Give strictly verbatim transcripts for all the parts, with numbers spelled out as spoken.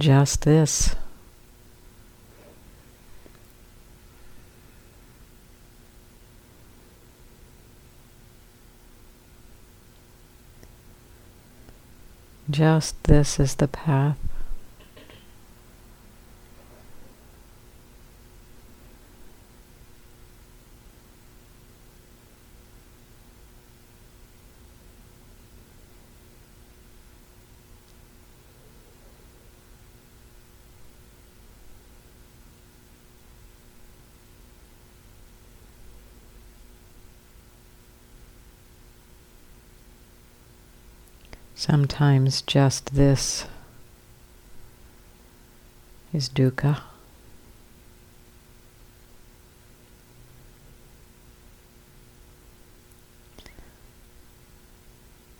just this. Just this is the path. Sometimes just this is dukkha.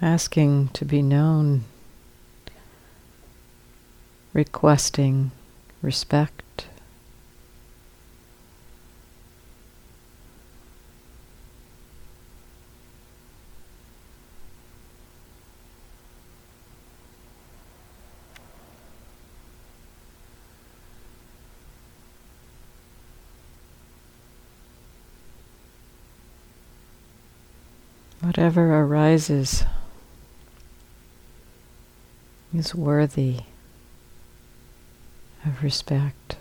Asking to be known, requesting respect, whatever arises is worthy of respect.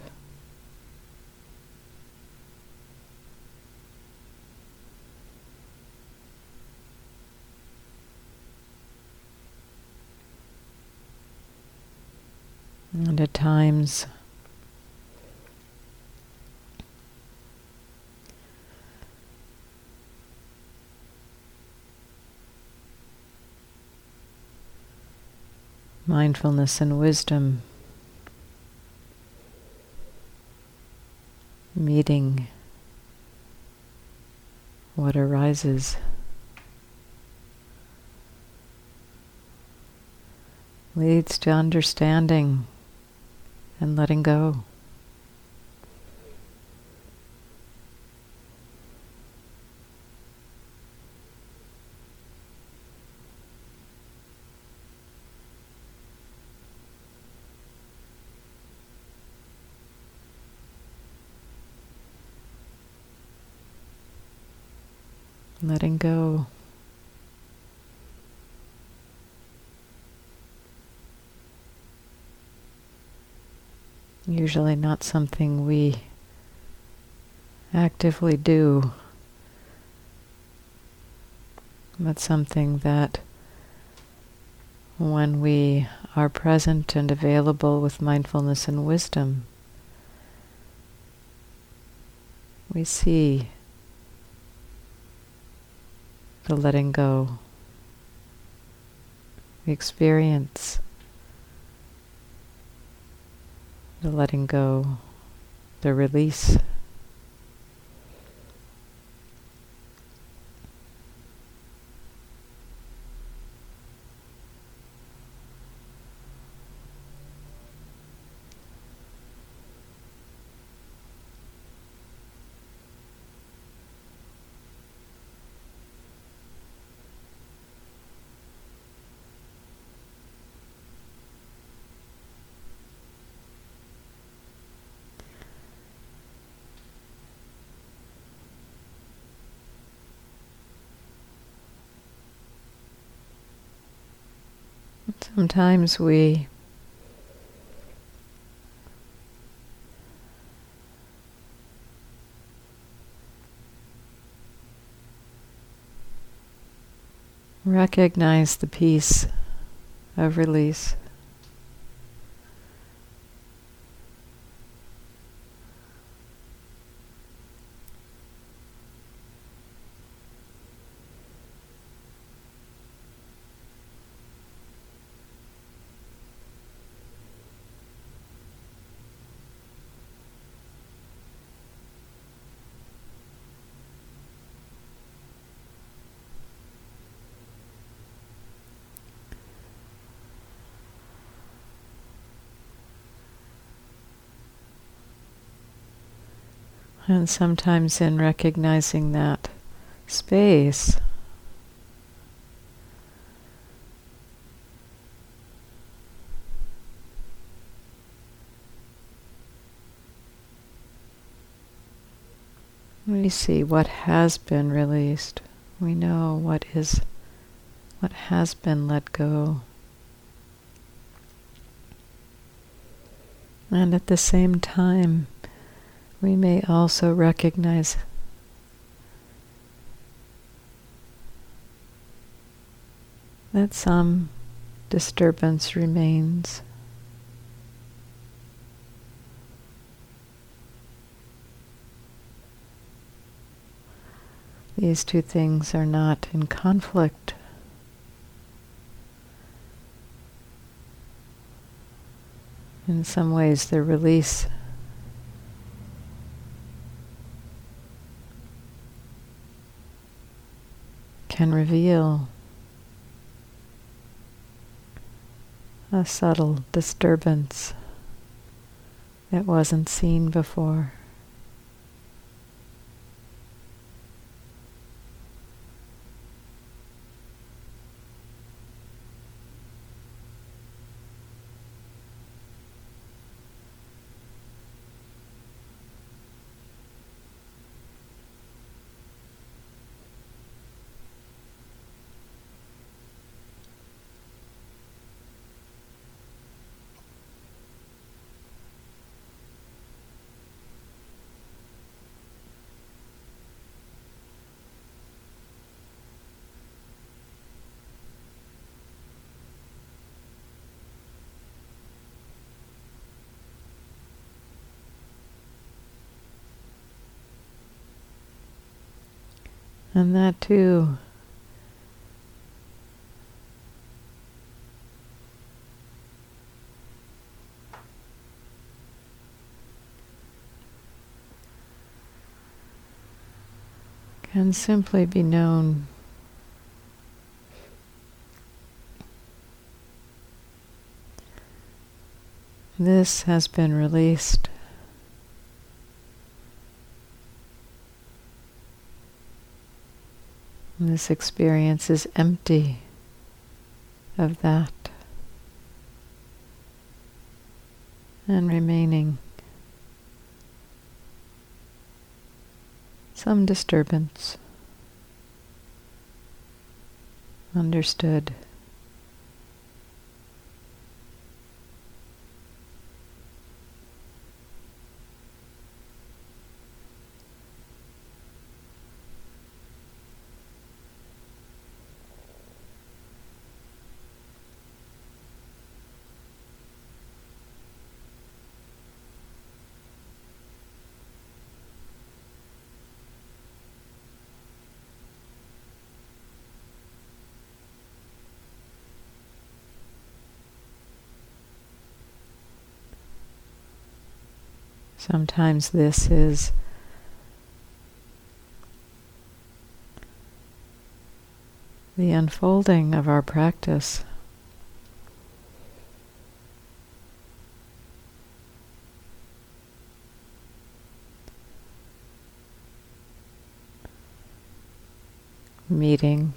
And at times mindfulness and wisdom meeting what arises, leads to understanding and letting go. Letting go. Usually not something we actively do, but something that when we are present and available with mindfulness and wisdom, we see the letting go, the experience, the letting go, the release. Sometimes we recognize the peace of release, and sometimes in recognizing that space, We see what has been released. We know what is, what has been let go. And at the same time, we may also recognize that some disturbance remains. These two things are not in conflict. In some ways, the release can reveal a subtle disturbance that wasn't seen before. And that too can simply be known . This has been released. This experience is empty of that, and remaining some disturbance, understood. Sometimes this is the unfolding of our practice. Meeting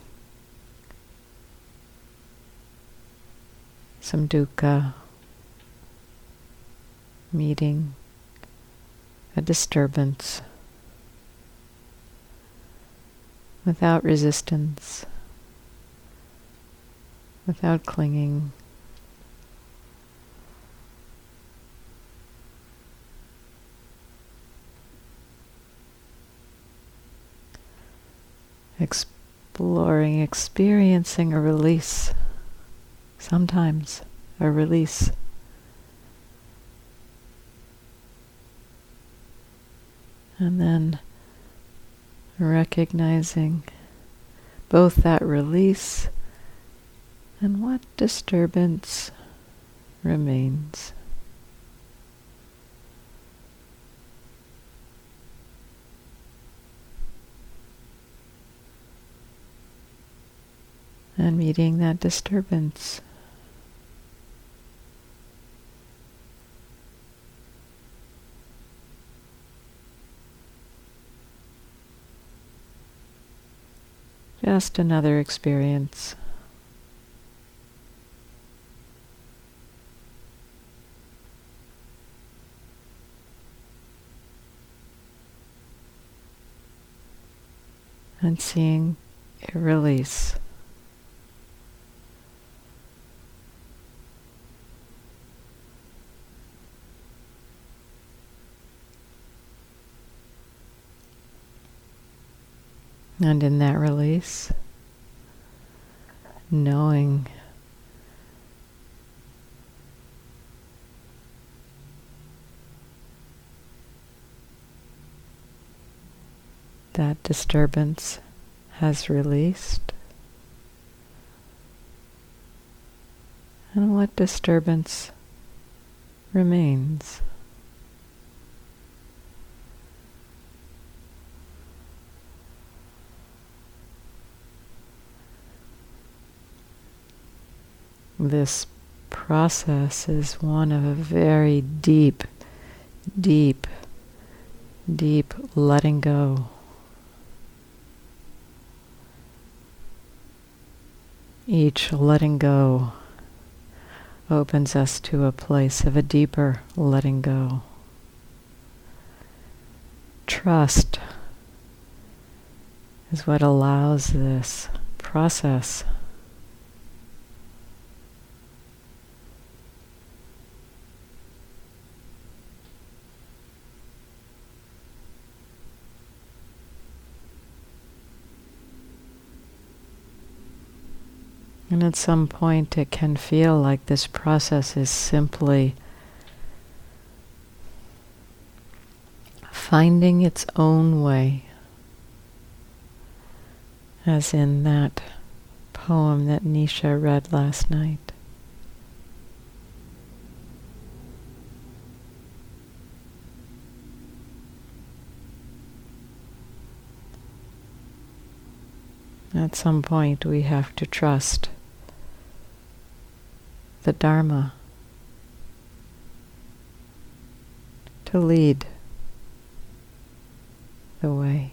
some dukkha, meeting a disturbance without resistance, without clinging. Exploring, experiencing a release, sometimes a release. And then recognizing both that release and what disturbance remains. And meeting that disturbance. Just another experience. and seeing it release. And in that release, knowing that disturbance has released, and what disturbance remains. This process is one of a very deep, deep, deep letting go. Each letting go opens us to a place of a deeper letting go. Trust is what allows this process. And at some point it can feel like this process is simply finding its own way, as in that poem that Nisha read last night. At some point we have to trust the Dharma to lead the way.